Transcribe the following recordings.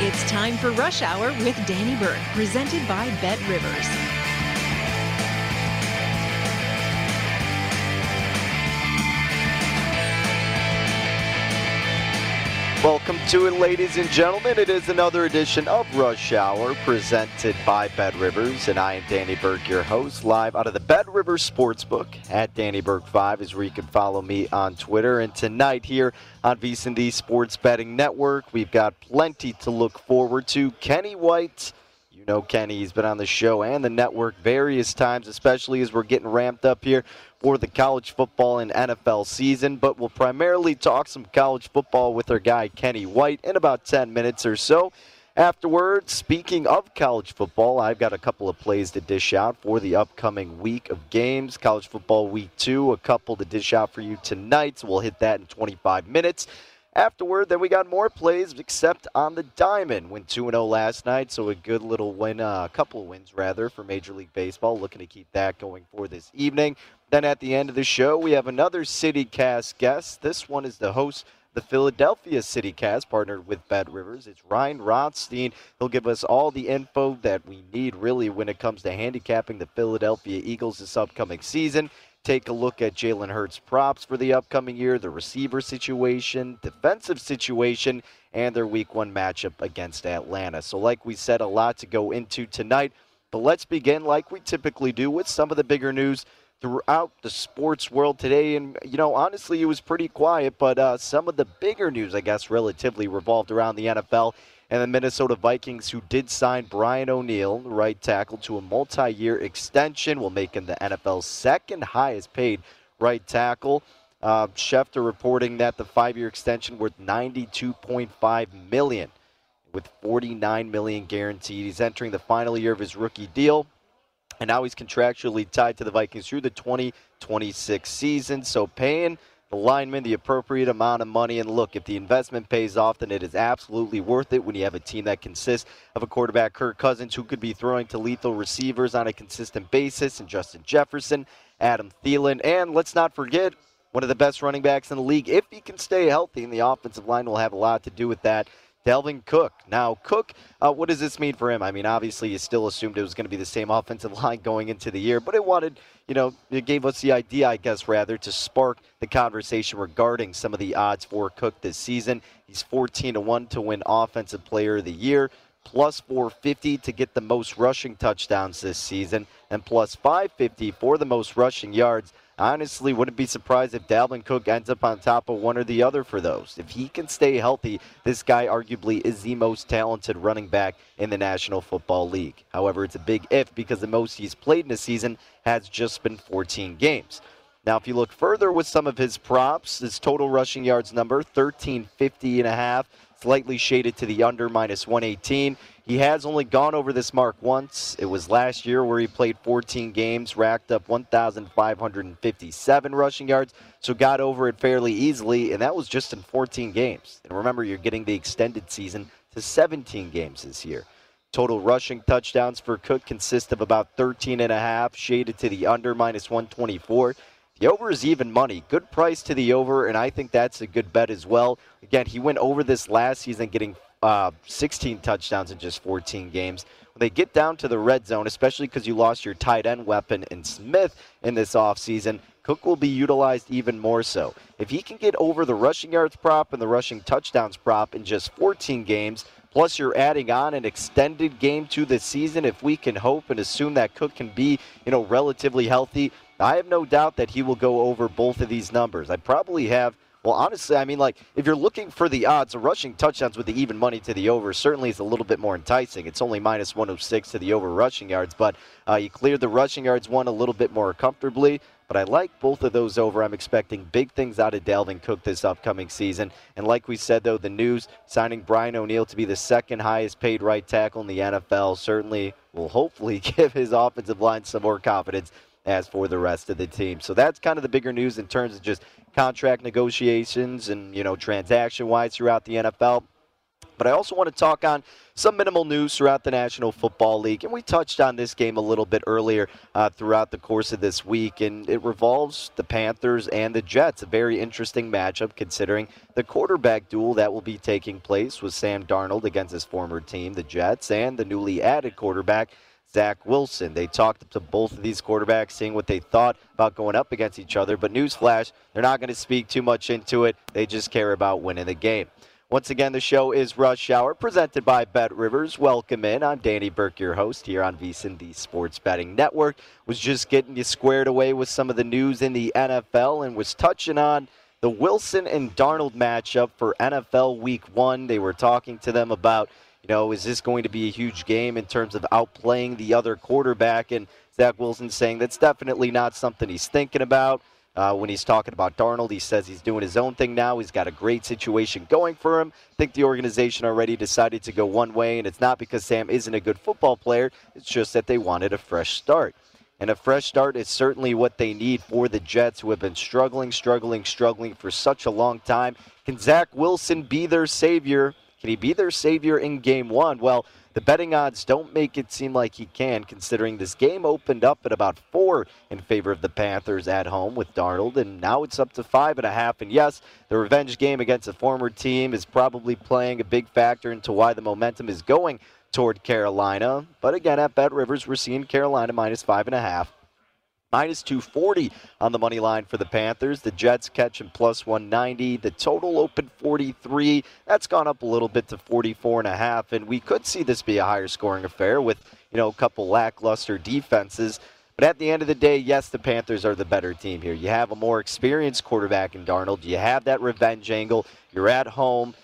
It's time for Rush Hour with Danny Burke, presented by BetRivers. Welcome to it, ladies and gentlemen. It is another edition of Rush Hour, presented by BetRivers, and I am Danny Burke, your host, live out of the BetRivers Sportsbook at Danny Burke 5, is where you can follow me on Twitter. And tonight here on VSiN, the Sports Betting Network, we've got plenty to look forward to. Kenny White, you know Kenny, he's been on the show and the network various times, especially as we're getting ramped up here for the college football and NFL season. But we'll primarily talk some college football with our guy Kenny White in about 10 minutes or so. Afterwards, speaking of college football, I've got a couple of plays to dish out for the upcoming week of games. College football week 2, a couple to dish out for you tonight, so we'll hit that in 25 minutes. Afterward, then we got more plays, except on the diamond. Went 2-0 last night, so a good little win, a couple of wins for Major League Baseball. Looking to keep that going for this evening. Then at the end of the show, we have another CityCast guest. This one is the host, the Philadelphia CityCast, partnered with BetRivers. It's Ryan Rothstein. He'll give us all the info that we need, really, when it comes to handicapping the Philadelphia Eagles this upcoming season. Take a look at Jalen Hurts' props for the upcoming year, the receiver situation, defensive situation, and their Week 1 matchup against Atlanta. So like we said, a lot to go into tonight. But let's begin, like we typically do, with some of the bigger news throughout the sports world today. And, you know, honestly, it was pretty quiet, but some of the bigger news, I guess, relatively revolved around the NFL and the Minnesota Vikings, who did sign Brian O'Neill, right tackle, to a multi-year extension, will make him the NFL's second highest paid right tackle. Schefter reporting that the 5-year extension worth $92.5 million with $49 million guaranteed. He's entering the final year of his rookie deal. And now he's contractually tied to the Vikings through the 2026 season. So paying the lineman the appropriate amount of money. And look, if the investment pays off, then it is absolutely worth it when you have a team that consists of a quarterback, Kirk Cousins, who could be throwing to lethal receivers on a consistent basis, and Justin Jefferson, Adam Thielen. And let's not forget, one of the best running backs in the league, if he can stay healthy, and the offensive line will have a lot to do with that. Dalvin Cook. Now, Cook, what does this mean for him? I mean, obviously, you still assumed it was going to be the same offensive line going into the year, but it gave us the idea, I guess, rather, to spark the conversation regarding some of the odds for Cook this season. He's 14-1 to win Offensive Player of the Year. plus 450 to get the most rushing touchdowns this season and plus 550 for the most rushing yards. Honestly, wouldn't be surprised if Dalvin Cook ends up on top of one or the other for those. If he can stay healthy, this guy arguably is the most talented running back in the National Football League. However, it's a big if because the most he's played in a season has just been 14 games. Now, if you look further with some of his props, his total rushing yards number, 1,350.5, slightly shaded to the under, minus 118. He has only gone over this mark once. It was last year where he played 14 games, racked up 1,557 rushing yards, so got over it fairly easily, and that was just in 14 games. And remember, you're getting the extended season to 17 games this year. Total rushing touchdowns for Cook consist of about 13.5, shaded to the under, minus 124. The over is even money. Good price to the over, and I think that's a good bet as well. Again, he went over this last season, getting 16 touchdowns in just 14 games. When they get down to the red zone, especially because you lost your tight end weapon in Smith in this offseason, Cook will be utilized even more so. If he can get over the rushing yards prop and the rushing touchdowns prop in just 14 games, plus you're adding on an extended game to the season, if we can hope and assume that Cook can be, relatively healthy, I have no doubt that he will go over both of these numbers. I probably have, if you're looking for the odds, of rushing touchdowns with the even money to the over certainly is a little bit more enticing. It's only minus 106 to the over rushing yards, but you cleared the rushing yards one a little bit more comfortably. But I like both of those over. I'm expecting big things out of Dalvin Cook this upcoming season. And like we said, though, the news signing Brian O'Neill to be the second highest paid right tackle in the NFL certainly will hopefully give his offensive line some more confidence as for the rest of the team. So that's kind of the bigger news in terms of just contract negotiations and, transaction-wise throughout the NFL. But I also want to talk on some minimal news throughout the National Football League. And we touched on this game a little bit earlier throughout the course of this week. And it revolves the Panthers and the Jets. A very interesting matchup considering the quarterback duel that will be taking place with Sam Darnold against his former team, the Jets, and the newly added quarterback, Zach Wilson. They talked to both of these quarterbacks, seeing what they thought about going up against each other. But newsflash, they're not going to speak too much into it. They just care about winning the game. Once again, the show is Rush Hour, presented by BetRivers. Welcome in. I'm Danny Burke, your host here on VSiN, the Sports Betting Network. Was just getting you squared away with some of the news in the NFL and was touching on the Wilson and Darnold matchup for NFL Week 1. They were talking to them about, is this going to be a huge game in terms of outplaying the other quarterback? And Zach Wilson saying that's definitely not something he's thinking about. When he's talking about Darnold, he says he's doing his own thing now. He's got a great situation going for him. I think the organization already decided to go one way, and it's not because Sam isn't a good football player. It's just that they wanted a fresh start. And a fresh start is certainly what they need for the Jets, who have been struggling for such a long time. Can Zach Wilson be their savior? Can he be their savior in Game 1? Well, the betting odds don't make it seem like he can, considering this game opened up at about 4 in favor of the Panthers at home with Darnold, and now it's up to 5.5. And yes, the revenge game against a former team is probably playing a big factor into why the momentum is going toward Carolina. But again, at BetRivers, we're seeing Carolina minus 5.5. Minus 240 on the money line for the Panthers. The Jets catching plus 190. The total open 43. That's gone up a little bit to 44.5. And we could see this be a higher scoring affair with, a couple lackluster defenses. But at the end of the day, yes, the Panthers are the better team here. You have a more experienced quarterback in Darnold. You have that revenge angle. You're at home.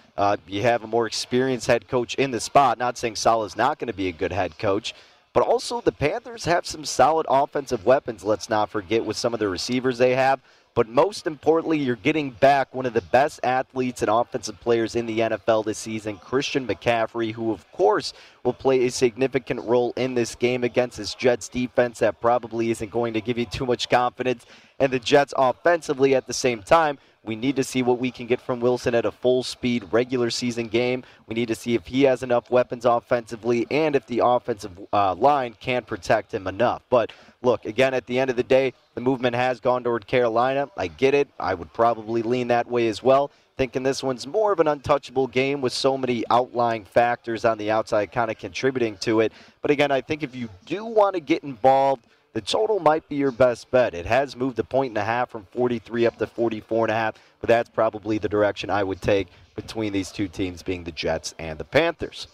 You have a more experienced head coach in the spot. Not saying Saleh's not going to be a good head coach. But also, the Panthers have some solid offensive weapons, let's not forget, with some of the receivers they have. But most importantly, you're getting back one of the best athletes and offensive players in the NFL this season, Christian McCaffrey, who, of course, will play a significant role in this game against this Jets defense that probably isn't going to give you too much confidence. And the Jets offensively at the same time, we need to see what we can get from Wilson at a full-speed regular season game. We need to see if he has enough weapons offensively and if the offensive line can't protect him enough. But, look, again, at the end of the day, the movement has gone toward Carolina. I get it. I would probably lean that way as well, thinking this one's more of an untouchable game with so many outlying factors on the outside kind of contributing to it. But, again, I think if you do want to get involved, the total might be your best bet. It has moved 1.5 from 43 up to 44.5, but that's probably the direction I would take between these two teams being the Jets and the Panthers.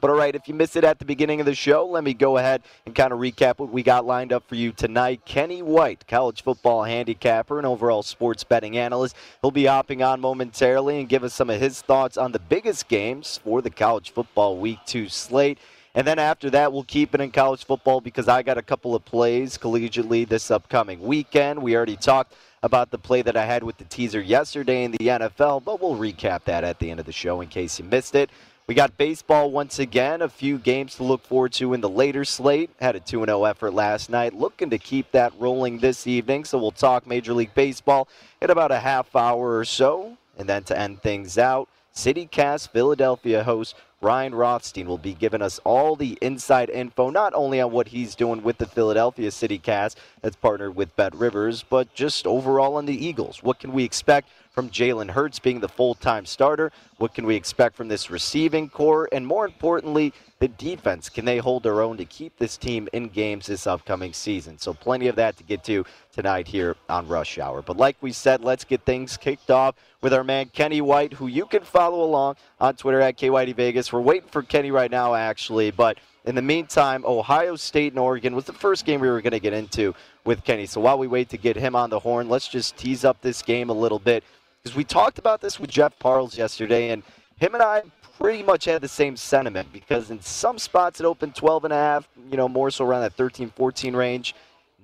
But all right, if you missed it at the beginning of the show, let me go ahead and kind of recap what we got lined up for you tonight. Kenny White, college football handicapper and overall sports betting analyst, he'll be hopping on momentarily and give us some of his thoughts on the biggest games for the college football Week 2 slate. And then after that, we'll keep it in college football because I got a couple of plays collegiately this upcoming weekend. We already talked about the play that I had with the teaser yesterday in the NFL, but we'll recap that at the end of the show in case you missed it. We got baseball once again, a few games to look forward to in the later slate. Had a 2-0 effort last night, looking to keep that rolling this evening. So we'll talk Major League Baseball in about a half hour or so. And then to end things out, CityCast Philadelphia host Ryan Rothstein will be giving us all the inside info, not only on what he's doing with the Philadelphia CityCast that's partnered with BetRivers, but just overall on the Eagles. What can we expect from Jalen Hurts being the full-time starter? What can we expect from this receiving core? And more importantly, the defense. Can they hold their own to keep this team in games this upcoming season? So plenty of that to get to tonight here on Rush Hour. But like we said, let's get things kicked off with our man Kenny White, who you can follow along on Twitter at KWhiteVegas. We're waiting for Kenny right now, actually, but in the meantime, Ohio State and Oregon was the first game we were going to get into with Kenny. So while we wait to get him on the horn, let's just tease up this game a little bit. Because we talked about this with Jeff Parles yesterday, and him and I pretty much had the same sentiment because in some spots it opened 12.5, more so around that 13, 14 range.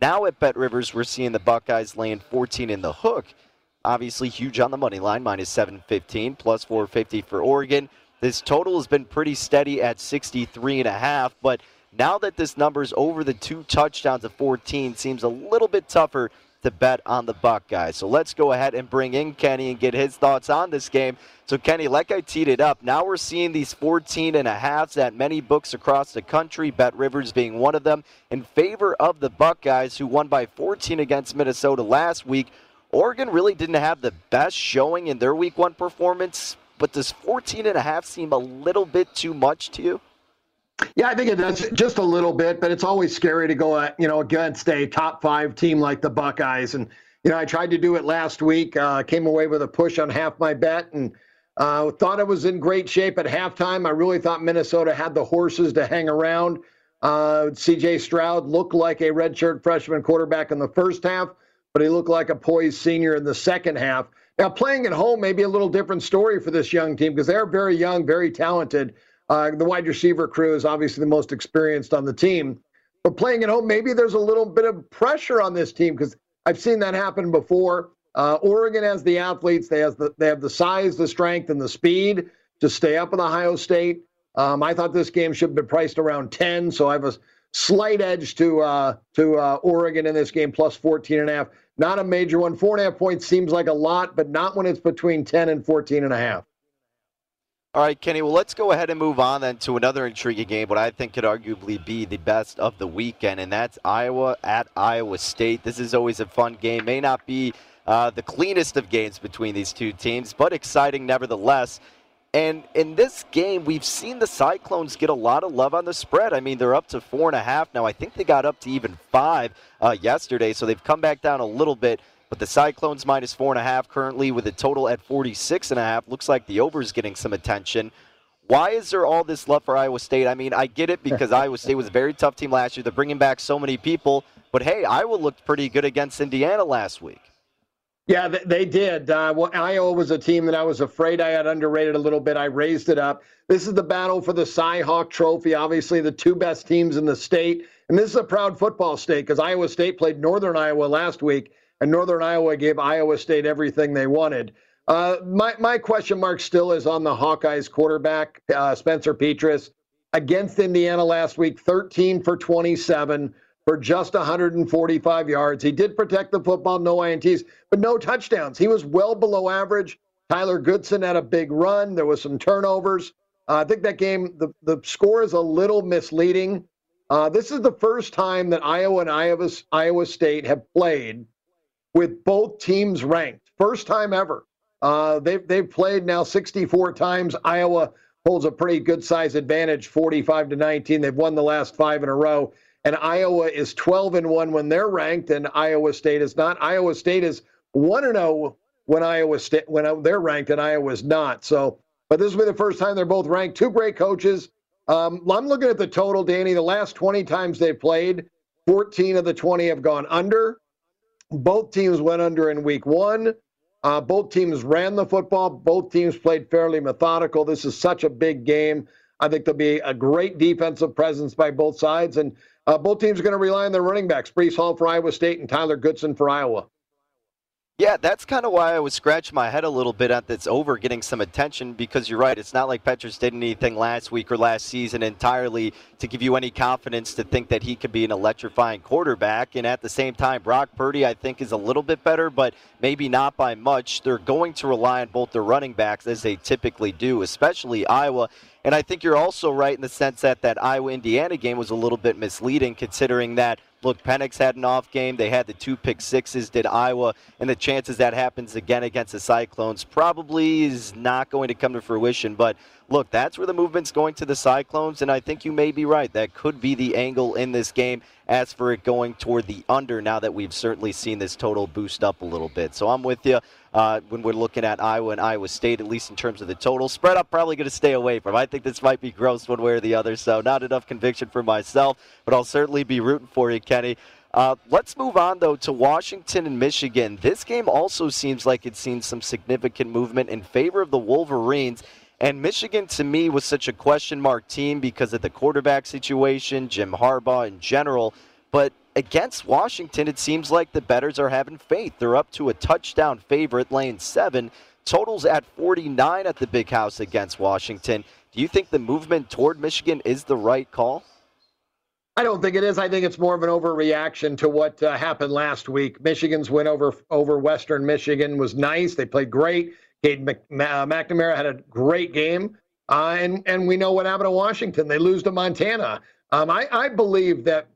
Now at BetRivers, we're seeing the Buckeyes laying 14 in the hook. Obviously huge on the money line, minus 715, plus 450 for Oregon. This total has been pretty steady at 63.5, but now that this number's over the 2 touchdowns of 14, seems a little bit tougher to bet on the Buckeyes. So let's go ahead and bring in Kenny and get his thoughts on this game. So Kenny, like I teed it up, now we're seeing these 14.5s at many books across the country, BetRivers being one of them, in favor of the Buckeyes, who won by 14 against Minnesota last week. Oregon really didn't have the best showing in their Week 1 performance, but does 14.5 seem a little bit too much to you? Yeah, I think it does just a little bit, but it's always scary to go, against a top 5 team like the Buckeyes. And, I tried to do it last week, came away with a push on half my bet and thought I was in great shape at halftime. I really thought Minnesota had the horses to hang around. C.J. Stroud looked like a redshirt freshman quarterback in the first half, but he looked like a poised senior in the second half. Now, playing at home may be a little different story for this young team because they're very young, very talented. The wide receiver crew is obviously the most experienced on the team. But playing at home, maybe there's a little bit of pressure on this team because I've seen that happen before. Oregon has the athletes. They have the size, the strength, and the speed to stay up with Ohio State. I thought this game should have been priced around 10, so I have a slight edge to Oregon in this game, plus 14.5. Not a major one. 4.5 points seems like a lot, but not when it's between 10 and 14.5. All right, Kenny, well, let's go ahead and move on then to another intriguing game, what I think could arguably be the best of the weekend, and that's Iowa at Iowa State. This is always a fun game. May not be the cleanest of games between these two teams, but exciting nevertheless. And in this game, we've seen the Cyclones get a lot of love on the spread. I mean, they're up to 4.5 now. I think they got up to even 5 yesterday, so they've come back down a little bit. But the Cyclones minus 4.5 currently with a total at 46.5. Looks like the over is getting some attention. Why is there all this love for Iowa State? I mean, I get it because Iowa State was a very tough team last year. They're bringing back so many people. But, hey, Iowa looked pretty good against Indiana last week. Yeah, they did. Iowa was a team that I was afraid I had underrated a little bit. I raised it up. This is the battle for the Cy-Hawk Trophy, obviously the 2 best teams in the state. And this is a proud football state because Iowa State played Northern Iowa last week. And Northern Iowa gave Iowa State everything they wanted. My question mark still is on the Hawkeyes quarterback, Spencer Petras. Against Indiana last week, 13 for 27 for just 145 yards. He did protect the football, no INTs, but no touchdowns. He was well below average. Tyler Goodson had a big run. There was some turnovers. I think that game, the score is a little misleading. This is the first time that Iowa and Iowa State have played with both teams ranked. First time ever. They've played now 64 times. Iowa holds a pretty good size advantage, 45-19. They've won the last 5 in a row. And Iowa is 12-1 when they're ranked, and Iowa State is not. Iowa State is 1-0 when they're ranked, and Iowa's not. So, but this will be the first time they're both ranked. 2 great coaches. I'm looking at the total, Danny. The last 20 times they played, 14 of the 20 have gone under. Both teams went under in week one. Both teams ran the football. Both teams played fairly methodical. This is such a big game. I think there'll be a great defensive presence by both sides. And both teams are going to rely on their running backs, Breece Hall for Iowa State and Tyler Goodson for Iowa. Yeah, that's kind of why I was scratching my head a little bit at this over getting some attention, because you're right, it's not like Petrus did anything last week or last season entirely to give you any confidence to think that he could be an electrifying quarterback. And at the same time, Brock Purdy, I think, is a little bit better, but maybe not by much. They're going to rely on both their running backs, as they typically do, especially Iowa. And I think you're also right in the sense that that Iowa-Indiana game was a little bit misleading, considering that, look, Penix had an off game. They had the 2 pick-6s, did Iowa, and the chances that happens again against the Cyclones probably is not going to come to fruition. But, look, that's where the movement's going to the Cyclones, and I think you may be right. That could be the angle in this game. As for it going toward the under, now that we've certainly seen this total boost up a little bit. So I'm with you when we're looking at Iowa and Iowa State, at least in terms of the total. Spread, I'm probably going to stay away from. I think this might be gross one way or the other, so not enough conviction for myself, but I'll certainly be rooting for you, Kenny. Let's move on, though, to Washington and Michigan. This game also seems like it's seen some significant movement in favor of the Wolverines. And Michigan, to me, was such a question mark team because of the quarterback situation, Jim Harbaugh in general. But against Washington, it seems like the bettors are having faith. They're up to a touchdown favorite, laying 7. Totals at 49 at the Big House against Washington. Do you think the movement toward Michigan is the right call? I don't think it is. I think it's more of an overreaction to what happened last week. Michigan's win over Western Michigan was nice. They played great. Cade McNamara had a great game, and we know what happened to Washington. They lose to Montana. I believe that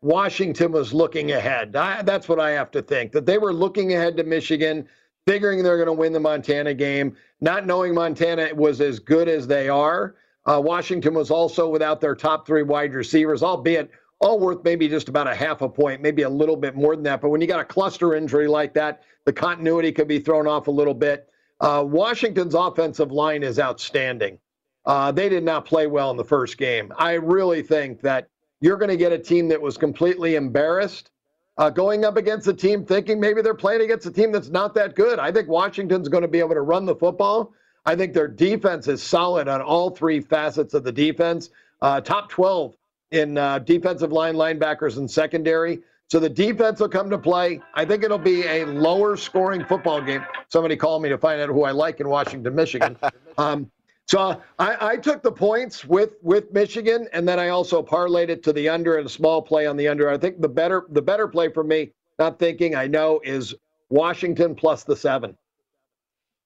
Washington was looking ahead. That's what I have to think, that they were looking ahead to Michigan, figuring they're going to win the Montana game, not knowing Montana was as good as they are. Washington was also without their top 3 wide receivers, albeit all worth maybe just about a half a point, maybe a little bit more than that. But when you got a cluster injury like that, the continuity could be thrown off a little bit. Washington's offensive line is outstanding. They did not play well in the first game. I really think that you're going to get a team that was completely embarrassed going up against a team thinking maybe they're playing against a team that's not that good. I think Washington's going to be able to run the football. I think their defense is solid on all 3 facets of the defense. Top 12 in defensive line, linebackers, and secondary. So the defense will come to play. I think it'll be a lower-scoring football game. Somebody called me to find out who I like in Washington, Michigan. So I took the points with Michigan, and then I also parlayed it to the under and a small play on the under. I think the better play for me, not thinking, I know, is Washington plus the 7.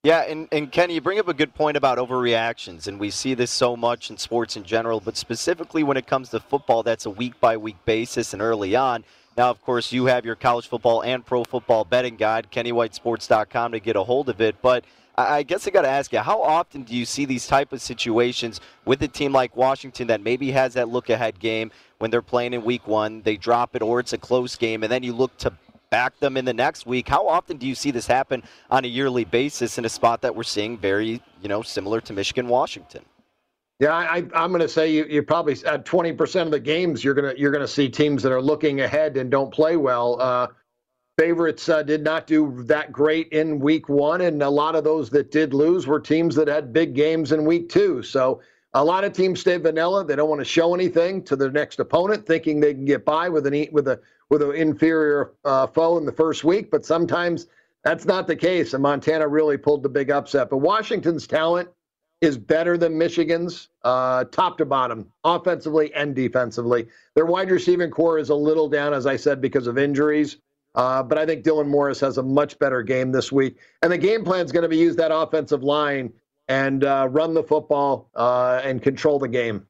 Yeah, and Kenny, you bring up a good point about overreactions, and we see this so much in sports in general, but specifically when it comes to football, that's a week-by-week basis and early on. Now, of course, you have your college football and pro football betting guide, KennyWhiteSports.com, to get a hold of it. But I guess I got to ask you, how often do you see these type of situations with a team like Washington that maybe has that look-ahead game when they're playing in week one, they drop it, or it's a close game, and then you look to back them in the next week? How often do you see this happen on a yearly basis in a spot that we're seeing very, similar to Michigan-Washington? Yeah, I'm going to say you probably at 20% of the games you're going to see teams that are looking ahead and don't play well. Favorites did not do that great in week one, and a lot of those that did lose were teams that had big games in week two. So a lot of teams stay vanilla. They don't want to show anything to their next opponent, thinking they can get by with an inferior foe in the first week. But sometimes that's not the case, and Montana really pulled the big upset. But Washington's talent is better than Michigan's, top to bottom, offensively and defensively. Their wide receiving core is a little down, as I said, because of injuries. But I think Dylan Morris has a much better game this week. And the game plan is going to be use that offensive line and run the football and control the game.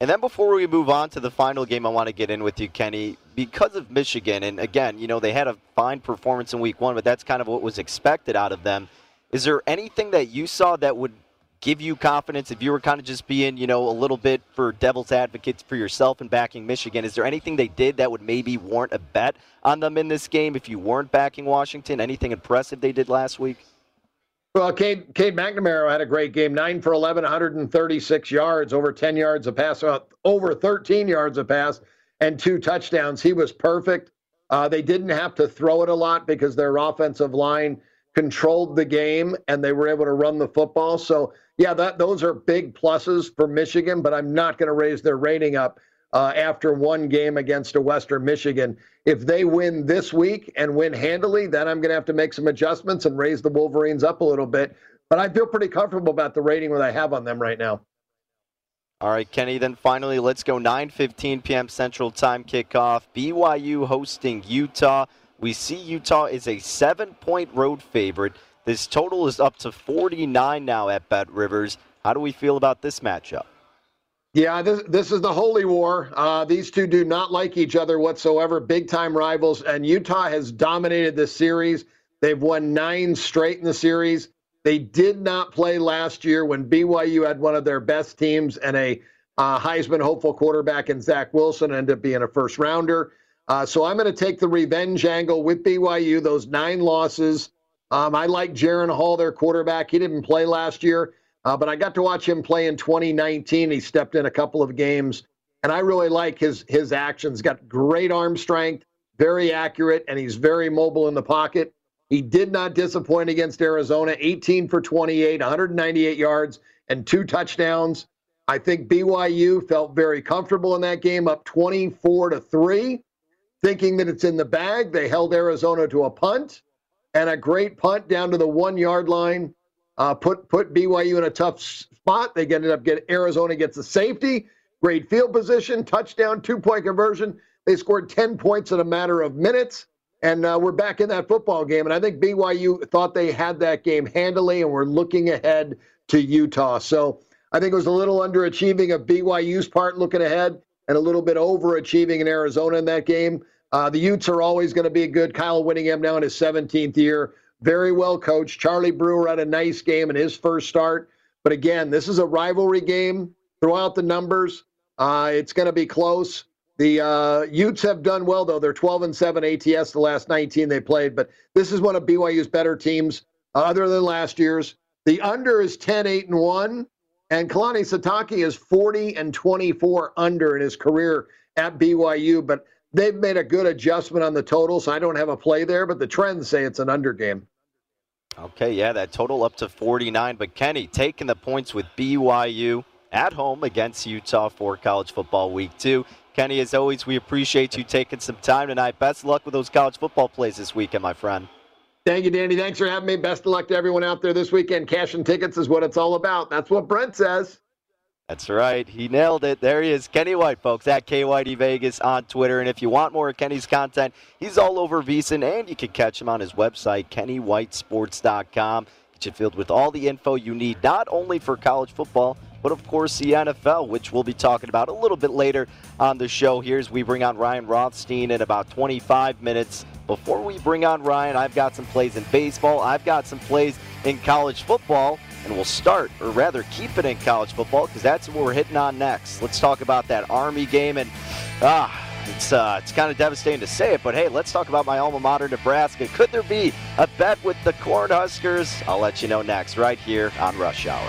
And then before we move on to the final game, I want to get in with you, Kenny, because of Michigan. And again, they had a fine performance in week one, but that's kind of what was expected out of them. Is there anything that you saw that would give you confidence if you were kind of just being, a little bit for devil's advocates for yourself and backing Michigan? Is there anything they did that would maybe warrant a bet on them in this game if you weren't backing Washington? Anything impressive they did last week? Well, Cade McNamara had a great game, 9 for 11, 136 yards, over 10 yards a pass, over 13 yards a pass, and 2 touchdowns. He was perfect. They didn't have to throw it a lot because their offensive line controlled the game, and they were able to run the football. So, yeah, those are big pluses for Michigan, but I'm not going to raise their rating up after one game against a Western Michigan. If they win this week and win handily, then I'm going to have to make some adjustments and raise the Wolverines up a little bit. But I feel pretty comfortable about the rating that I have on them right now. All right, Kenny, then finally, let's go 9:15 p.m. Central Time kickoff. BYU hosting Utah. We see Utah is a 7-point road favorite. This total is up to 49 now at BetRivers. How do we feel about this matchup? Yeah, this is the holy war. These two do not like each other whatsoever, big-time rivals, and Utah has dominated this series. They've won 9 straight in the series. They did not play last year when BYU had one of their best teams and a Heisman hopeful quarterback in Zach Wilson ended up being a first-rounder. So I'm going to take the revenge angle with BYU, those 9 losses. I like Jaron Hall, their quarterback. He didn't play last year, but I got to watch him play in 2019. He stepped in a couple of games, and I really like his actions. Got great arm strength, very accurate, and he's very mobile in the pocket. He did not disappoint against Arizona, 18 for 28, 198 yards, and 2 touchdowns. I think BYU felt very comfortable in that game, up 24-3, thinking that it's in the bag. They held Arizona to a punt, and a great punt down to the 1-yard line. Put BYU in a tough spot. They ended up Arizona gets a safety, great field position, touchdown, 2-point conversion. They scored 10 points in a matter of minutes. And we're back in that football game. And I think BYU thought they had that game handily, and we're looking ahead to Utah. So I think it was a little underachieving of BYU's part looking ahead and a little bit overachieving in Arizona in that game. The Utes are always going to be good. Kyle Whittingham now in his 17th year. Very well coached. Charlie Brewer had a nice game in his first start. But again, this is a rivalry game. Throw out the numbers. It's going to be close. The Utes have done well, though. They're 12-7 ATS the last 19 they played, but this is one of BYU's better teams other than last year's. The under is 10-8-1, and Kalani Sitake is 40-24 under in his career at BYU, but they've made a good adjustment on the total, so I don't have a play there, but the trends say it's an under game. Okay, yeah, that total up to 49, but Kenny taking the points with BYU at home against Utah for College Football Week 2. Kenny, as always, we appreciate you taking some time tonight. Best of luck with those college football plays this weekend, my friend. Thank you, Danny. Thanks for having me. Best of luck to everyone out there this weekend. Cashing tickets is what it's all about. That's what Brent says. That's right. He nailed it. There he is. Kenny White, folks, at KYDVegas on Twitter. And if you want more of Kenny's content, he's all over VSiN, and you can catch him on his website, KennyWhiteSports.com. Get you filled with all the info you need, not only for college football, but, of course, the NFL, which we'll be talking about a little bit later on the show here as we bring on Ryan Rothstein in about 25 minutes. Before we bring on Ryan, I've got some plays in baseball. I've got some plays in college football, and we'll start, or rather keep it in college football, because that's what we're hitting on next. Let's talk about that Army game. And it's kind of devastating to say it, but, hey, let's talk about my alma mater, Nebraska. Could there be a bet with the Cornhuskers? I'll let you know next right here on Rush Hour.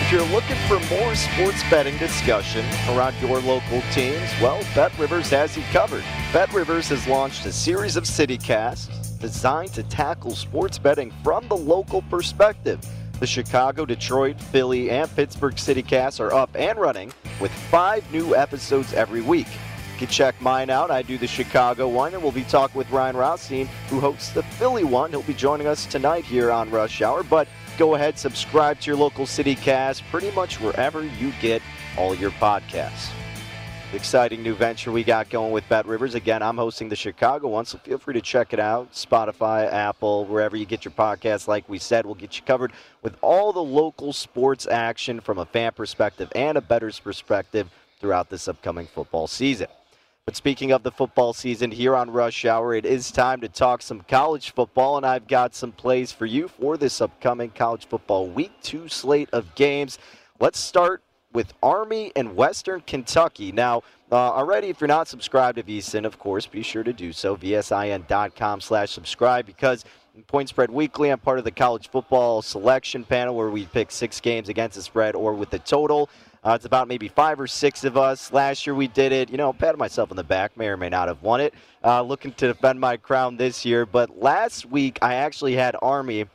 If you're looking for more sports betting discussion around your local teams, well, BetRivers has you covered. BetRivers has launched a series of CityCasts designed to tackle sports betting from the local perspective. The Chicago, Detroit, Philly, and Pittsburgh CityCasts are up and running with 5 new episodes every week. You can check mine out. I do the Chicago one, and we'll be talking with Ryan Rothstein, who hosts the Philly one. He'll be joining us tonight here on Rush Hour, but go ahead, subscribe to your local CityCast pretty much wherever you get all your podcasts. Exciting new venture we got going with BetRivers. Again, I'm hosting the Chicago one, so feel free to check it out. Spotify, Apple, wherever you get your podcasts. Like we said, we'll get you covered with all the local sports action from a fan perspective and a bettor's perspective throughout this upcoming football season. But speaking of the football season here on Rush Hour, it is time to talk some college football, and I've got some plays for you for this upcoming college football Week 2 slate of games. Let's start with Army and Western Kentucky. Now, already, if you're not subscribed to VSiN, of course, be sure to do so, vsin.com/subscribe, because in Point Spread Weekly, I'm part of the college football selection panel where we pick 6 games against the spread or with the total. It's about maybe 5 or 6 of us. Last year we did it. You know, patted myself on the back. May or may not have won it. Looking to defend my crown this year. But last week I actually had Army.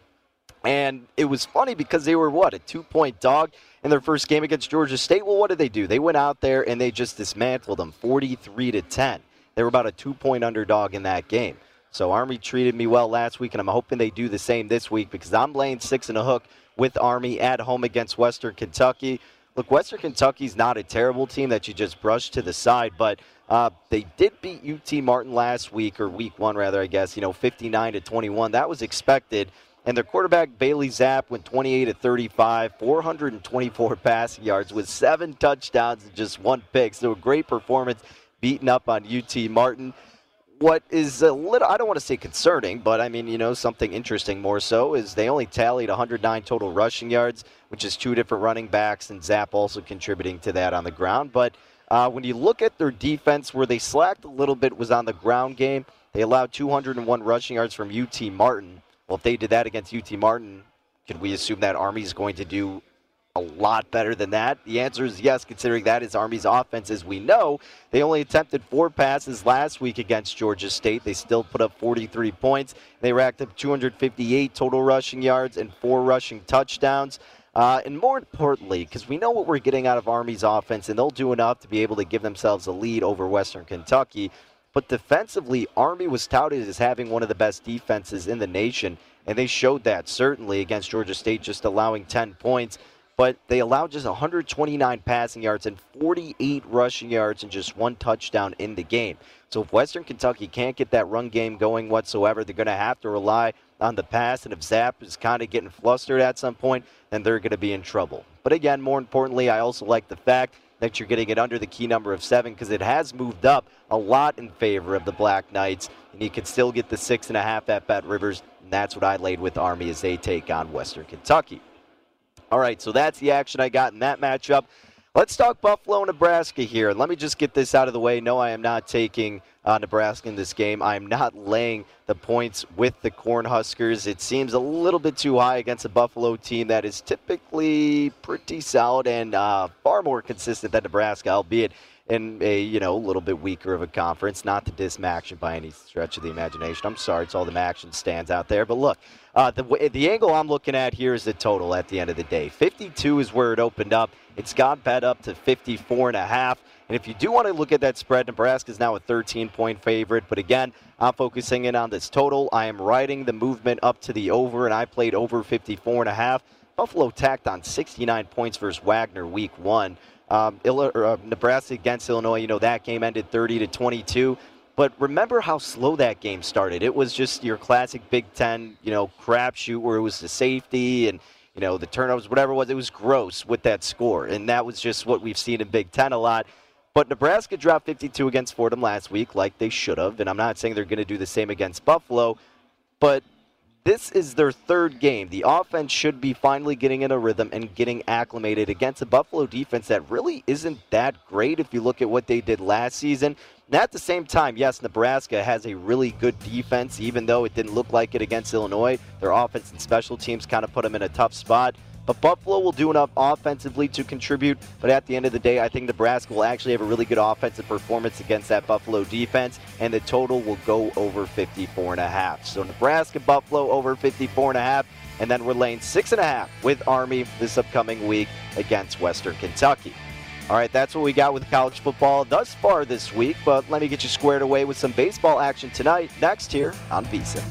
And it was funny because they were, a 2-point dog in their first game against Georgia State. Well, what did they do? They went out there and they just dismantled them 43-10. They were about a 2-point underdog in that game. So Army treated me well last week, and I'm hoping they do the same this week because I'm laying 6 and a hook with Army at home against Western Kentucky. Look, Western Kentucky's not a terrible team that you just brush to the side, but they did beat UT Martin last week, or week one rather, I guess, 59-21. That was expected. And their quarterback, Bailey Zapp, went 28-35, 424 passing yards with 7 touchdowns and just 1 pick. So a great performance beating up on UT Martin. What is a little, I don't want to say concerning, but I mean, something interesting more so is they only tallied 109 total rushing yards, which is 2 different running backs, and Zapp also contributing to that on the ground. But when you look at their defense, where they slacked a little bit was on the ground game. They allowed 201 rushing yards from UT Martin. Well, if they did that against UT Martin, could we assume that Army is going to do a lot better than that? The answer is yes, considering that is Army's offense. As we know, they only attempted 4 passes last week against Georgia State. They still put up 43 points. They racked up 258 total rushing yards and 4 rushing touchdowns. And more importantly, because we know what we're getting out of Army's offense, and they'll do enough to be able to give themselves a lead over Western Kentucky. But defensively, Army was touted as having one of the best defenses in the nation, and they showed that certainly against Georgia State, just allowing 10 points. But they allowed just 129 passing yards and 48 rushing yards and just one touchdown in the game. So if Western Kentucky can't get that run game going whatsoever, they're going to have to rely on the pass. And if Zapp is kind of getting flustered at some point, then they're going to be in trouble. But again, more importantly, I also like the fact that you're getting it under the key number of 7 because it has moved up a lot in favor of the Black Knights. And you can still get the 6.5 at BetRivers. And that's what I laid with Army as they take on Western Kentucky. All right, so that's the action I got in that matchup. Let's talk Buffalo, Nebraska here. Let me just get this out of the way. No, I am not taking Nebraska in this game. I am not laying the points with the Cornhuskers. It seems a little bit too high against a Buffalo team that is typically pretty solid and far more consistent than Nebraska, albeit in a little bit weaker of a conference. Not to diss Maction by any stretch of the imagination. I'm sorry, it's all the Maction stands out there. But look, the angle I'm looking at here is the total at the end of the day. 52 is where it opened up. It's gone bet up to 54.5. And if you do want to look at that spread, Nebraska is now a 13-point favorite. But again, I'm focusing in on this total. I am riding the movement up to the over, and I played over 54.5. Buffalo tacked on 69 points versus Wagner week one. Nebraska against Illinois, that game ended 30-22. But remember how slow that game started. It was just your classic Big Ten, crapshoot where it was the safety and, the turnovers, whatever it was. It was gross with that score. And that was just what we've seen in Big Ten a lot. But Nebraska dropped 52 against Fordham last week like they should have. And I'm not saying they're going to do the same against Buffalo. But this is their third game. The offense should be finally getting in a rhythm and getting acclimated against a Buffalo defense that really isn't that great if you look at what they did last season. And at the same time, yes, Nebraska has a really good defense, even though it didn't look like it against Illinois. Their offense and special teams kind of put them in a tough spot. But Buffalo will do enough offensively to contribute. But at the end of the day, I think Nebraska will actually have a really good offensive performance against that Buffalo defense. And the total will go over 54.5. So Nebraska, Buffalo over 54.5. And then we're laying 6.5 with Army this upcoming week against Western Kentucky. All right, that's what we got with college football thus far this week. But let me get you squared away with some baseball action tonight, next here on VSiN.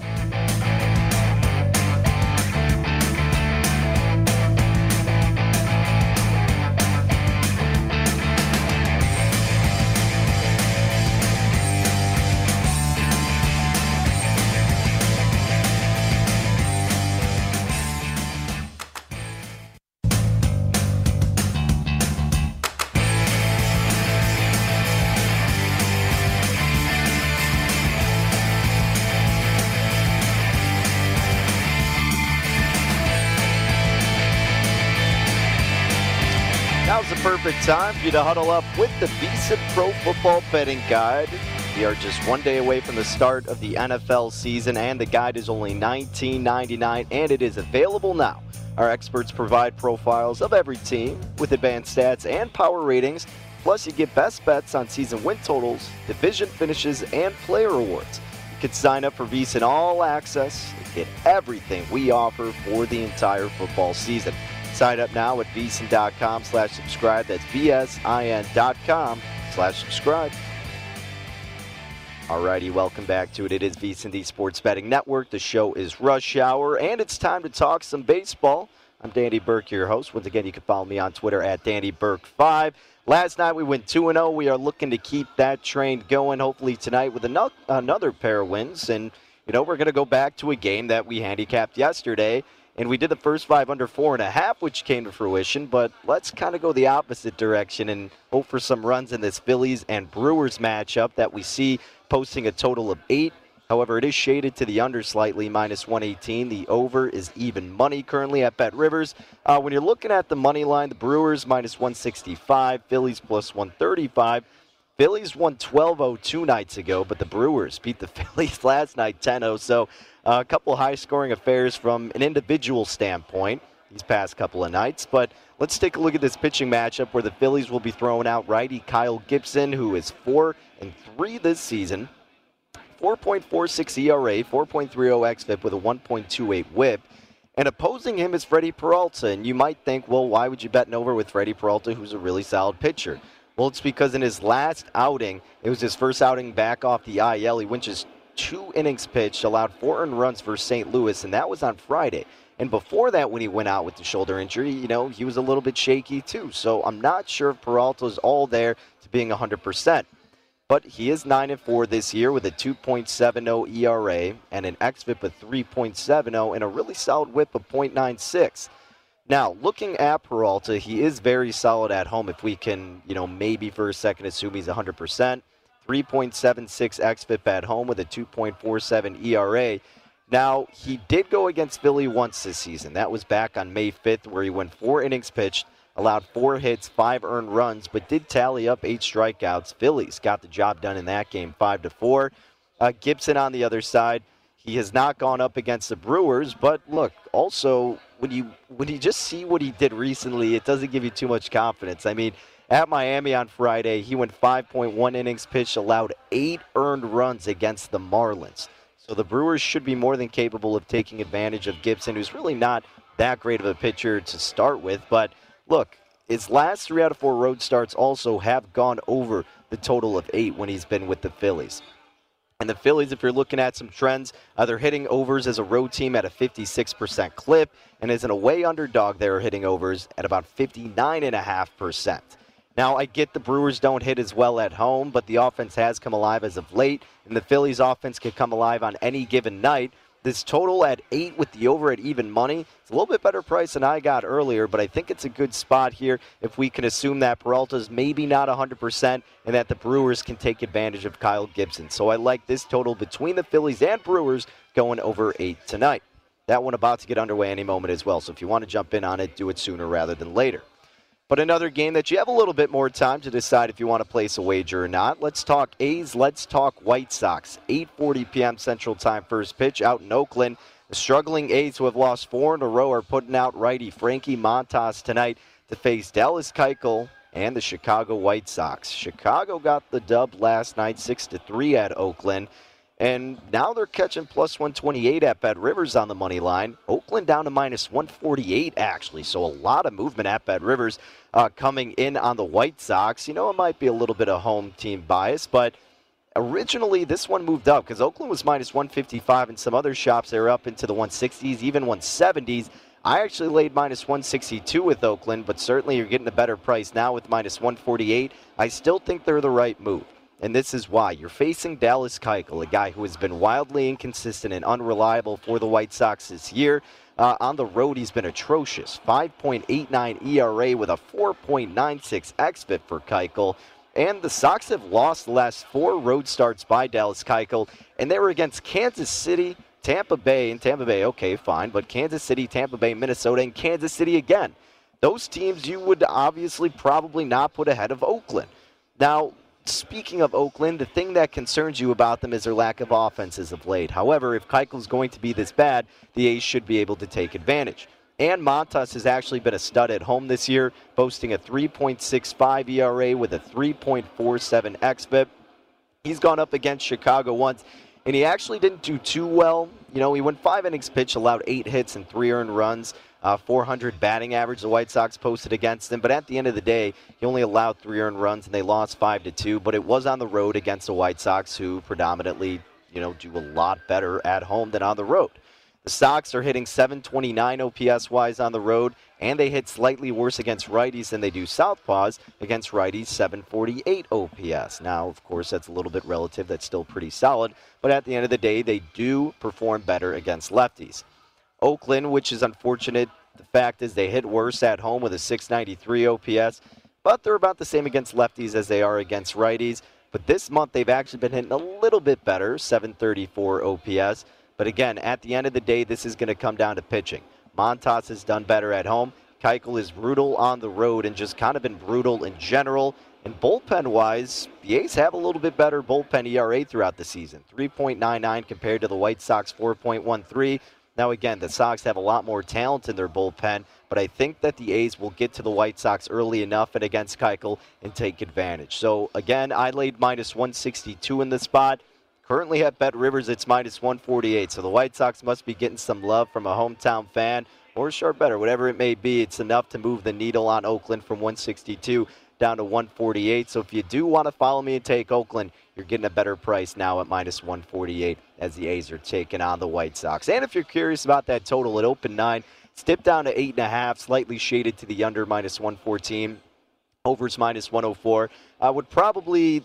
Perfect time for you to huddle up with the VSiN Pro Football Betting Guide. We are just one day away from the start of the NFL season, and the guide is only $19.99, and it is available now. Our experts provide profiles of every team with advanced stats and power ratings. Plus, you get best bets on season win totals, division finishes, and player awards. You can sign up for VSiN All Access and get everything we offer for the entire football season. Sign up now at VSiN.com/subscribe. That's VSIN.com/subscribe. Alrighty, welcome back to it. It is VSiN, the Sports Betting Network. The show is Rush Hour, and it's time to talk some baseball. I'm Danny Burke, your host. Once again, you can follow me on Twitter at DannyBurke5. Last night we went 2-0. We are looking to keep that train going, hopefully tonight with another pair of wins. And, we're going to go back to a game that we handicapped yesterday. And we did the first 5 under 4.5, which came to fruition. But let's kind of go the opposite direction and hope for some runs in this Phillies and Brewers matchup that we see posting a total of 8. However, it is shaded to the under slightly, -118. The over is even money currently at BetRivers. When you're looking at the money line, the Brewers -165, Phillies +135. Phillies won 12-0 2 nights ago, but the Brewers beat the Phillies last night 10-0. So a couple high-scoring affairs from an individual standpoint these past couple of nights. But let's take a look at this pitching matchup where the Phillies will be throwing out righty Kyle Gibson, who is 4-3 this season, 4.46 ERA, 4.30 xFIP with a 1.28 WHIP. And opposing him is Freddy Peralta. And you might think, well, why would you bet an over with Freddy Peralta, who's a really solid pitcher? Well, it's because in his last outing, it was his first outing back off the IL. He went just 2 innings pitched, allowed 4 earned runs for St. Louis, and that was on Friday. And before that, when he went out with the shoulder injury, you know, he was a little bit shaky too. So I'm not sure if Peralta's all there to being 100%. But he is 9-4 this year with a 2.70 ERA and an xFIP of 3.70 and a really solid whip of 0.96. Now, looking at Peralta, he is very solid at home if we can, you know, maybe for a second assume he's 100%. 3.76 xFIP at home with a 2.47 ERA. Now, he did go against Philly once this season. That was back on May 5th where he went 4 innings pitched, allowed 4 hits, 5 earned runs, but did tally up 8 strikeouts. Phillies got the job done in that game, 5-4. Gibson on the other side, he has not gone up against the Brewers, but look, also, when you just see what he did recently, it doesn't give you too much confidence. I mean, at Miami on Friday, he went 5.1 innings pitched, allowed 8 earned runs against the Marlins. So the Brewers should be more than capable of taking advantage of Gibson, who's really not that great of a pitcher to start with. But look, his last 3 out of 4 road starts also have gone over the total of 8 when he's been with the Phillies. And the Phillies, if you're looking at some trends, they're hitting overs as a road team at a 56% clip. And as an away underdog, they're hitting overs at about 59.5%. Now, I get the Brewers don't hit as well at home, but the offense has come alive as of late, and the Phillies' offense could come alive on any given night. This total at 8 with the over at even money, it's a little bit better price than I got earlier, but I think it's a good spot here if we can assume that Peralta's maybe not 100% and that the Brewers can take advantage of Kyle Gibson. So I like this total between the Phillies and Brewers going over 8 tonight. That one about to get underway any moment as well, so if you want to jump in on it, do it sooner rather than later. But another game that you have a little bit more time to decide if you want to place a wager or not. Let's talk A's, let's talk White Sox. 8:40 p.m. Central Time, first pitch out in Oakland. The struggling A's, who have lost 4 in a row, are putting out righty Frankie Montas tonight to face Dallas Keuchel and the Chicago White Sox. Chicago got the dub last night, 6-3 at Oakland. And now they're catching plus 128 at BetRivers on the money line. Oakland down to minus 148, actually. So a lot of movement at BetRivers coming in on the White Sox. You know, it might be a little bit of home team bias, but originally this one moved up because Oakland was minus 155 and some other shops. They were up into the 160s, even 170s. I actually laid minus 162 with Oakland, but certainly you're getting a better price now with minus 148. I still think they're the right move. And this is why. You're facing Dallas Keuchel, a guy who has been wildly inconsistent and unreliable for the White Sox this year. On the road, he's been atrocious. 5.89 ERA with a 4.96 xFIP for Keuchel. And the Sox have lost the last 4 road starts by Dallas Keuchel. And they were against Kansas City, Tampa Bay, and Tampa Bay, okay, fine. But Kansas City, Tampa Bay, Minnesota, and Kansas City again. Those teams you would obviously probably not put ahead of Oakland. Now, speaking of Oakland, the thing that concerns you about them is their lack of offenses of late. However, if Keuchel's going to be this bad, the A's should be able to take advantage. And Montas has actually been a stud at home this year, boasting a 3.65 ERA with a 3.47 xFIP. He's gone up against Chicago once, and he actually didn't do too well. You know, he went 5 innings pitched, allowed 8 hits and 3 earned runs. .400 batting average the White Sox posted against him, but at the end of the day, he only allowed 3 earned runs and they lost 5-2. But it was on the road against the White Sox, who predominantly, you know, do a lot better at home than on the road. The Sox are hitting 729 OPS wise on the road, and they hit slightly worse against righties than they do southpaws. Against righties, 748 OPS. Now, of course, that's a little bit relative. That's still pretty solid, but at the end of the day, they do perform better against lefties. Oakland, which is unfortunate, the fact is they hit worse at home with a 693 OPS, but they're about the same against lefties as they are against righties. But this month they've actually been hitting a little bit better, 734 OPS. But again, at the end of the day, this is going to come down to pitching. Montas has done better at home. Keuchel is brutal on the road and just kind of been brutal in general. And bullpen-wise, the A's have a little bit better bullpen ERA throughout the season, 3.99 compared to the White Sox, 4.13. Now, again, the Sox have a lot more talent in their bullpen, but I think that the A's will get to the White Sox early enough and against Keuchel and take advantage. So, again, I laid minus 162 in the spot. Currently at BetRivers, it's minus 148. So the White Sox must be getting some love from a hometown fan or a sharp better, whatever it may be. It's enough to move the needle on Oakland from 162 down to 148. So if you do want to follow me and take Oakland, you're getting a better price now at minus 148 as the A's are taking on the White Sox. And if you're curious about that total, it opened 9, dipped down to 8.5, slightly shaded to the under, minus 114. Overs minus 104. I would probably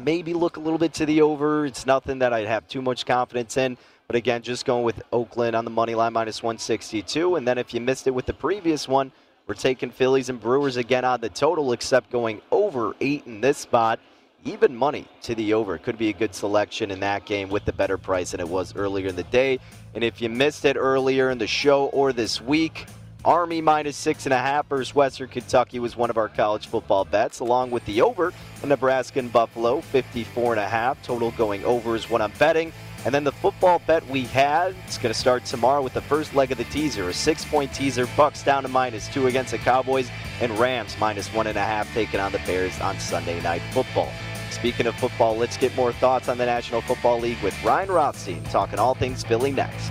maybe look a little bit to the over. It's nothing that I'd have too much confidence in. But again, just going with Oakland on the money line, minus 162. And then if you missed it with the previous one, we're taking Phillies and Brewers again on the total, except going over 8 in this spot. Even money to the over. It could be a good selection in that game with the better price than it was earlier in the day. And if you missed it earlier in the show or this week, Army minus 6.5 versus Western Kentucky was one of our college football bets, along with the over in Nebraska and Buffalo, 54.5. Total going over is what I'm betting. And then the football bet we had, it's going to start tomorrow with the first leg of the teaser, a 6-point teaser, Bucks down to minus 2 against the Cowboys, and Rams minus 1.5 taking on the Bears on Sunday Night Football. Speaking of football, let's get more thoughts on the National Football League with Ryan Rothstein, talking all things Philly next.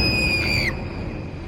screamed.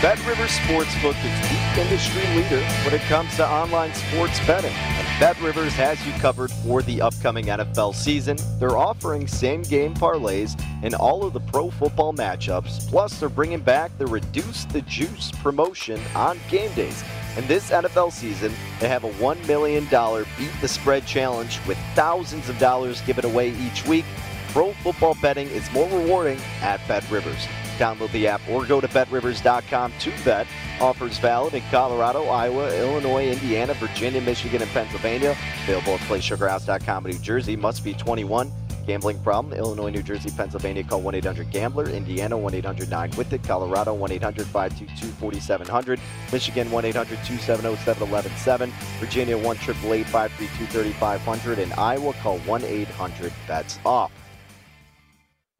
BetRivers Sportsbook is the industry leader when it comes to online sports betting, and BetRivers has you covered for the upcoming NFL season. They're offering same-game parlays in all of the pro football matchups, plus they're bringing back the Reduce the Juice promotion on game days. And this NFL season, they have a $1 million Beat the Spread Challenge with thousands of dollars given away each week. Pro football betting is more rewarding at BetRivers. Download the app or go to BetRivers.com to bet. Offers valid in Colorado, Iowa, Illinois, Indiana, Virginia, Michigan, and Pennsylvania. Available at PlaySugarHouse.com in New Jersey. Must be 21. Gambling problem? Illinois, New Jersey, Pennsylvania, call 1-800-GAMBLER. Indiana, 1-800-9-WITH-IT. Colorado, 1-800-522-4700. Michigan, 1-800-270-7117. Virginia, 1-888-532-3500. And Iowa, call 1-800-BETS-OFF.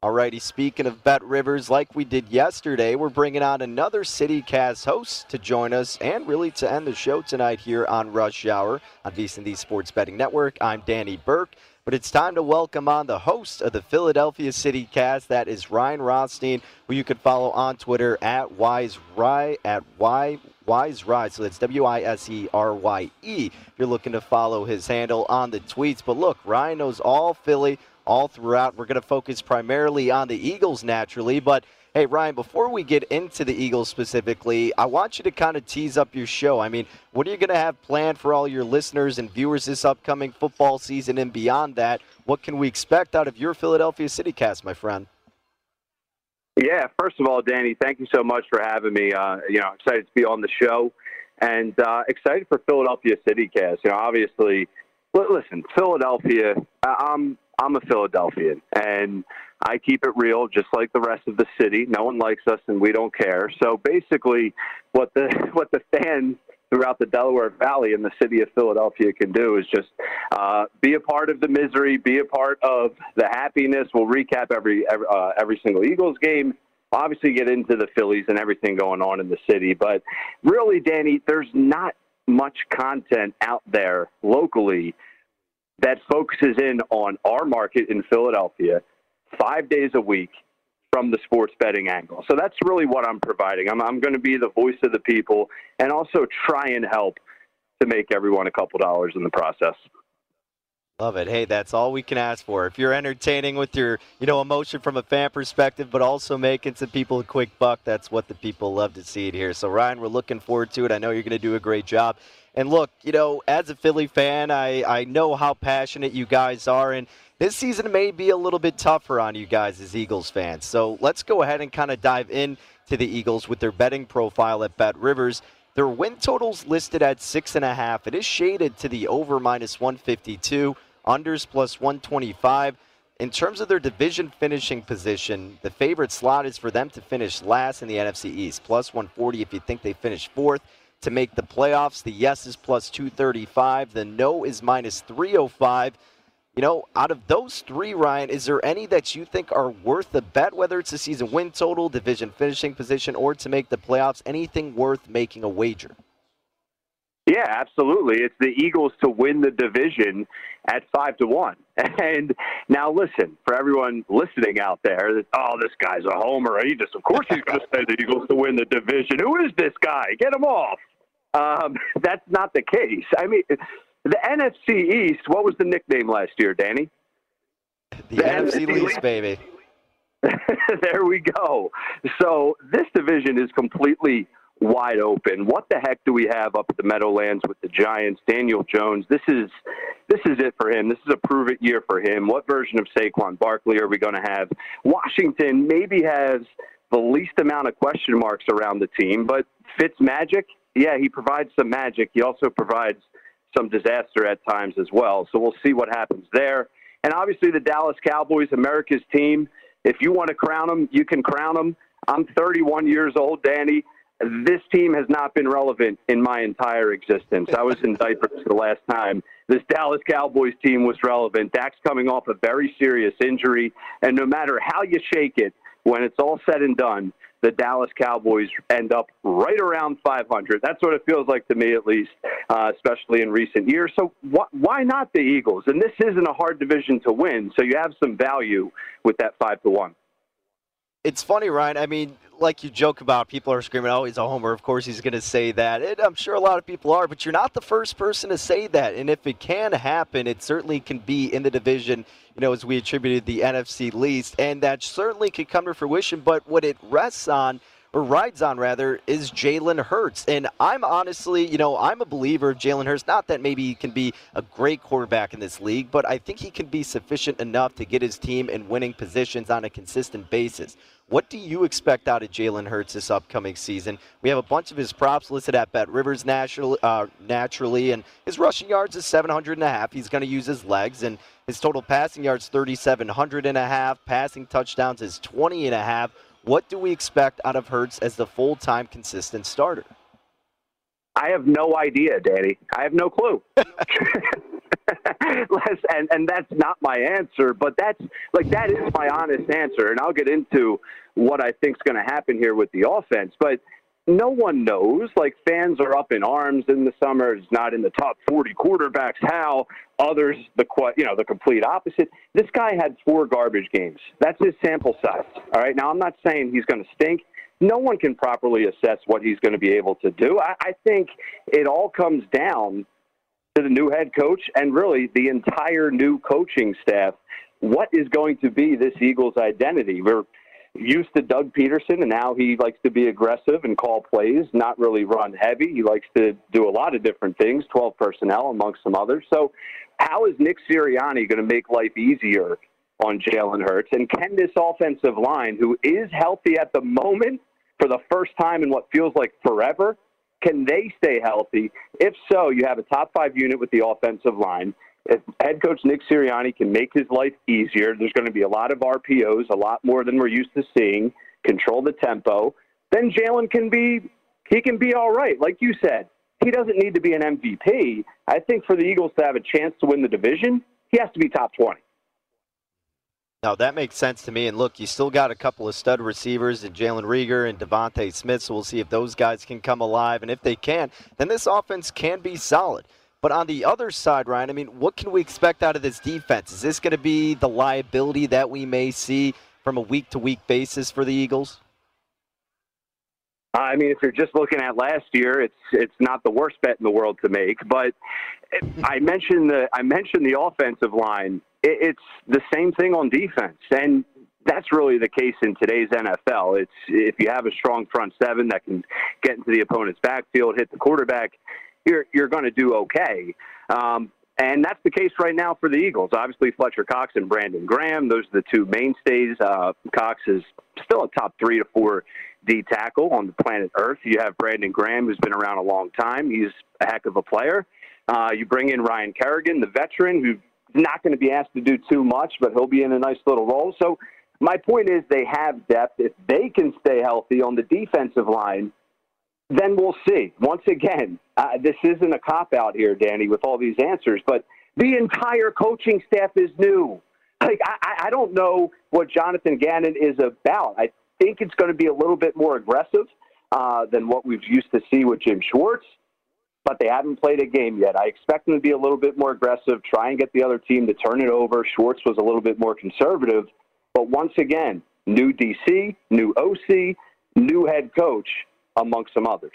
Alrighty, speaking of Bet Rivers, like we did yesterday, we're bringing on another CityCast host to join us and really to end the show tonight here on Rush Hour on VSiN, the Sports Betting Network. I'm Danny Burke. But it's time to welcome on the host of the Philadelphia CityCast. That is Ryan Rothstein, who you can follow on Twitter at WiseRye. So that's WISERYE if you're looking to follow his handle on the tweets. But look, Ryan knows all Philly all throughout. We're going to focus primarily on the Eagles naturally. But, hey, Ryan, before we get into the Eagles specifically, I want you to kind of tease up your show. I mean, what are you going to have planned for all your listeners and viewers this upcoming football season and beyond that? What can we expect out of your Philadelphia CityCast, my friend? Yeah, first of all, Danny, thank you so much for having me. Excited to be on the show and excited for Philadelphia CityCast. You know, obviously, listen, Philadelphia, I'm a Philadelphian, and I keep it real just like the rest of the city. No one likes us, and we don't care. So basically what the fans throughout the Delaware Valley and the city of Philadelphia can do is just be a part of the misery, be a part of the happiness. We'll recap every single Eagles game, obviously get into the Phillies and everything going on in the city. But really, Danny, there's not much content out there locally that focuses in on our market in Philadelphia 5 days a week from the sports betting angle. So that's really what I'm providing. I'm going to be the voice of the people and also try and help to make everyone a couple dollars in the process. Love it. Hey, that's all we can ask for. If you're entertaining with your, emotion from a fan perspective, but also making some people a quick buck, that's what the people love to see it here. So, Ryan, we're looking forward to it. I know you're going to do a great job. And look, as a Philly fan, I know how passionate you guys are, and this season may be a little bit tougher on you guys as Eagles fans. So let's go ahead and kind of dive in to the Eagles with their betting profile at BetRivers. Their win total's listed at 6.5. It is shaded to the over -152, unders +125. In terms of their division finishing position, the favorite slot is for them to finish last in the NFC East, +140 if you think they finish fourth. To make the playoffs, the yes is +235. The no is -305. Out of those three, Ryan, is there any that you think are worth a bet, whether it's a season win total, division finishing position, or to make the playoffs, anything worth making a wager? Yeah, absolutely. It's the Eagles to win the division at 5-1. And now listen, for everyone listening out there, this guy's a homer. Of course he's going to say the Eagles to win the division. Who is this guy? Get him off. That's not the case. I mean, the NFC East, what was the nickname last year, Danny? The NFC East, baby. There we go. So this division is completely wide open. What the heck do we have up at the Meadowlands with the Giants? Daniel Jones, this is it for him. This is a prove-it year for him. What version of Saquon Barkley are we going to have? Washington maybe has the least amount of question marks around the team, but Fitzmagic, yeah, he provides some magic. He also provides some disaster at times as well. So we'll see what happens there. And obviously the Dallas Cowboys, America's team, if you want to crown them, you can crown them. I'm 31 years old, Danny. This team has not been relevant in my entire existence. I was in diapers the last time this Dallas Cowboys team was relevant. Dak's coming off a very serious injury, and no matter how you shake it, when it's all said and done, the Dallas Cowboys end up right around 500. That's what it feels like to me, at least, especially in recent years. So why not the Eagles? And this isn't a hard division to win, so you have some value with that 5-1. It's funny, Ryan. I mean, like you joke about, people are screaming, oh, he's a homer. Of course he's going to say that. And I'm sure a lot of people are, but you're not the first person to say that. And if it can happen, it certainly can be in the division, as we attributed the NFC least. And that certainly could come to fruition. But what it rests on, or rides on rather, is Jalen Hurts. And I'm honestly, I'm a believer of Jalen Hurts. Not that maybe he can be a great quarterback in this league, but I think he can be sufficient enough to get his team in winning positions on a consistent basis. What do you expect out of Jalen Hurts this upcoming season? We have a bunch of his props listed at BetRivers naturally, and his rushing yards is 700.5. He's going to use his legs, and his total passing yards 3,700.5. Passing touchdowns is 20.5. What do we expect out of Hurts as the full-time consistent starter? I have no idea, Danny. I have no clue. and that's not my answer, but that is my honest answer, and I'll get into what I think is going to happen here with the offense, but no one knows. Like, fans are up in arms in the summer. It's not in the top 40 quarterbacks. How others, the complete opposite. This guy had 4 garbage games. That's his sample size. All right. Now, I'm not saying he's going to stink. No one can properly assess what he's going to be able to do. I think it all comes down to the new head coach and really the entire new coaching staff. What is going to be this Eagles identity? We're used to Doug Peterson, and now he likes to be aggressive and call plays, not really run heavy. He likes to do a lot of different things, 12 personnel amongst some others. So how is Nick Sirianni going to make life easier on Jalen Hurts? And can this offensive line, who is healthy at the moment for the first time in what feels like forever, can they stay healthy? If so, you have a top 5 unit with the offensive line. If head coach Nick Sirianni can make his life easier, there's going to be a lot of RPOs, a lot more than we're used to seeing, control the tempo, then Jalen can be all right. Like you said, he doesn't need to be an MVP. I think for the Eagles to have a chance to win the division, he has to be top 20. Now, that makes sense to me. And look, you still got a couple of stud receivers in Jalen Reagor and Devontae Smith, so we'll see if those guys can come alive. And if they can, then this offense can be solid. But on the other side, Ryan, what can we expect out of this defense? Is this going to be the liability that we may see from a week-to-week basis for the Eagles? If you're just looking at last year, it's not the worst bet in the world to make. But I mentioned the offensive line. It's the same thing on defense, and that's really the case in today's NFL. It's if you have a strong front seven that can get into the opponent's backfield, hit the quarterback, you're going to do okay. And that's the case right now for the Eagles. Obviously, Fletcher Cox and Brandon Graham, those are the two mainstays. Cox is still a top 3 to 4 D tackle on the planet Earth. You have Brandon Graham, who's been around a long time. He's a heck of a player. You bring in Ryan Kerrigan, the veteran, who's not going to be asked to do too much, but he'll be in a nice little role. So my point is they have depth. If they can stay healthy on the defensive line, then we'll see. Once again, this isn't a cop-out here, Danny, with all these answers, but the entire coaching staff is new. Like, I don't know what Jonathan Gannon is about. I think it's going to be a little bit more aggressive than what we've used to see with Jim Schwartz, but they haven't played a game yet. I expect them to be a little bit more aggressive, try and get the other team to turn it over. Schwartz was a little bit more conservative, but once again, new DC, new OC, new head coach, amongst some others.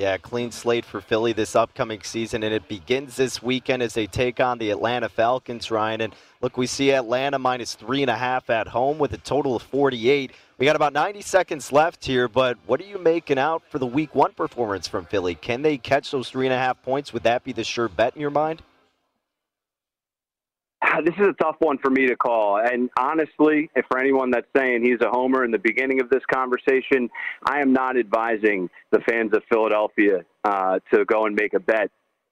Yeah, clean slate for Philly this upcoming season, and it begins this weekend as they take on the Atlanta Falcons, Ryan. And look, we see Atlanta minus 3.5 at home with a total of 48. We got about 90 seconds left here, but what are you making out for the week one performance from Philly? Can they catch those 3.5 points? Would that be the sure bet in your mind? This is a tough one for me to call. And honestly, if for anyone that's saying he's a homer in the beginning of this conversation, I am not advising the fans of Philadelphia to go and make a bet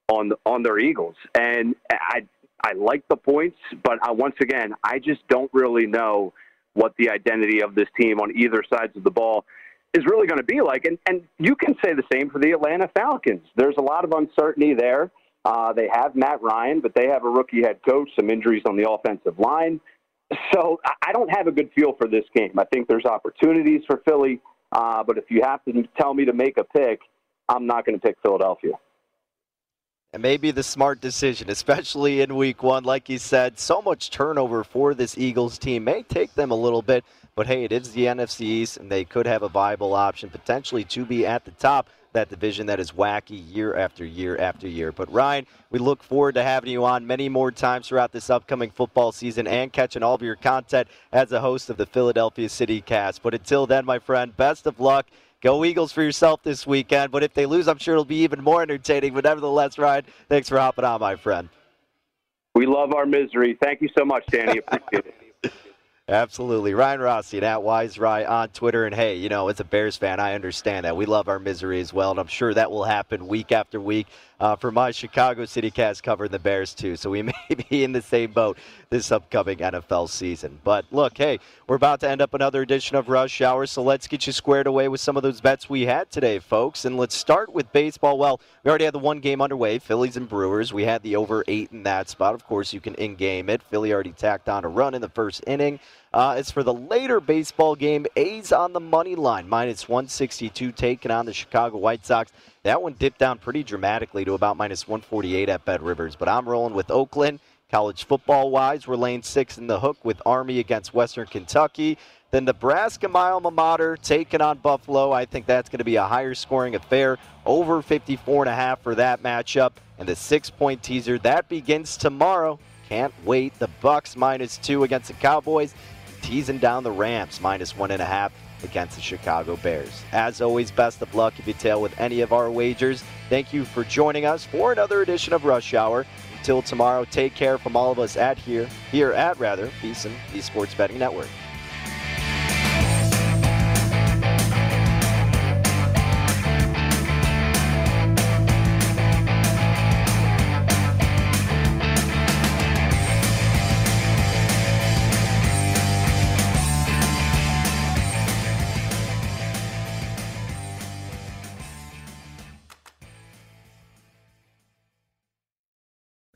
on their Eagles. And I like the points, but once again, I just don't really know what the identity of this team on either sides of the ball is really going to be like. And you can say the same for the Atlanta Falcons. There's a lot of uncertainty there. They have Matt Ryan, but they have a rookie head coach, some injuries on the offensive line. So I don't have a good feel for this game. I think there's opportunities for Philly, but if you have to tell me to make a pick, I'm not going to pick Philadelphia. It may be the smart decision, especially in week one. Like you said, so much turnover for this Eagles team. May take them a little bit, but hey, it is the NFC East, and they could have a viable option potentially to be at the top of that division that is wacky year after year after year. But Ryan, we look forward to having you on many more times throughout this upcoming football season and catching all of your content as a host of the Philadelphia City Cast. But until then, my friend, best of luck. Go Eagles for yourself this weekend. But if they lose, I'm sure it'll be even more entertaining. But nevertheless, Ryan, thanks for hopping on, my friend. We love our misery. Thank you so much, Danny. Appreciate it. Absolutely. Ryan Rothstein at WiseRye on Twitter. And hey, you know, as a Bears fan, I understand that. We love our misery as well, and I'm sure that will happen week after week for my Chicago City Cast covering the Bears too. So we may be in the same boat this upcoming NFL season. But look, hey, we're about to end up another edition of Rush Hour, so let's get you squared away with some of those bets we had today, folks. And let's start with baseball. Well, we already had the one game underway, Phillies and Brewers. We had the over 8 in that spot. Of course, you can in-game it. Philly already tacked on a run in the first inning. As for the later baseball game, A's on the money line, minus 162 taking on the Chicago White Sox. That one dipped down pretty dramatically to about minus 148 at BetRivers. But I'm rolling with Oakland. College football-wise, we're laying 6 in the hook with Army against Western Kentucky. Then Nebraska, my alma mater, taking on Buffalo. I think that's going to be a higher-scoring affair, over 54.5 for that matchup. And the 6-point teaser, that begins tomorrow. Can't wait. The Bucks minus 2 against the Cowboys. Teasing down the Rams, minus 1.5 against the Chicago Bears. As always, best of luck if you tail with any of our wagers. Thank you for joining us for another edition of Rush Hour. Until tomorrow, take care from all of us at here at VSiN, the Sports Betting Network.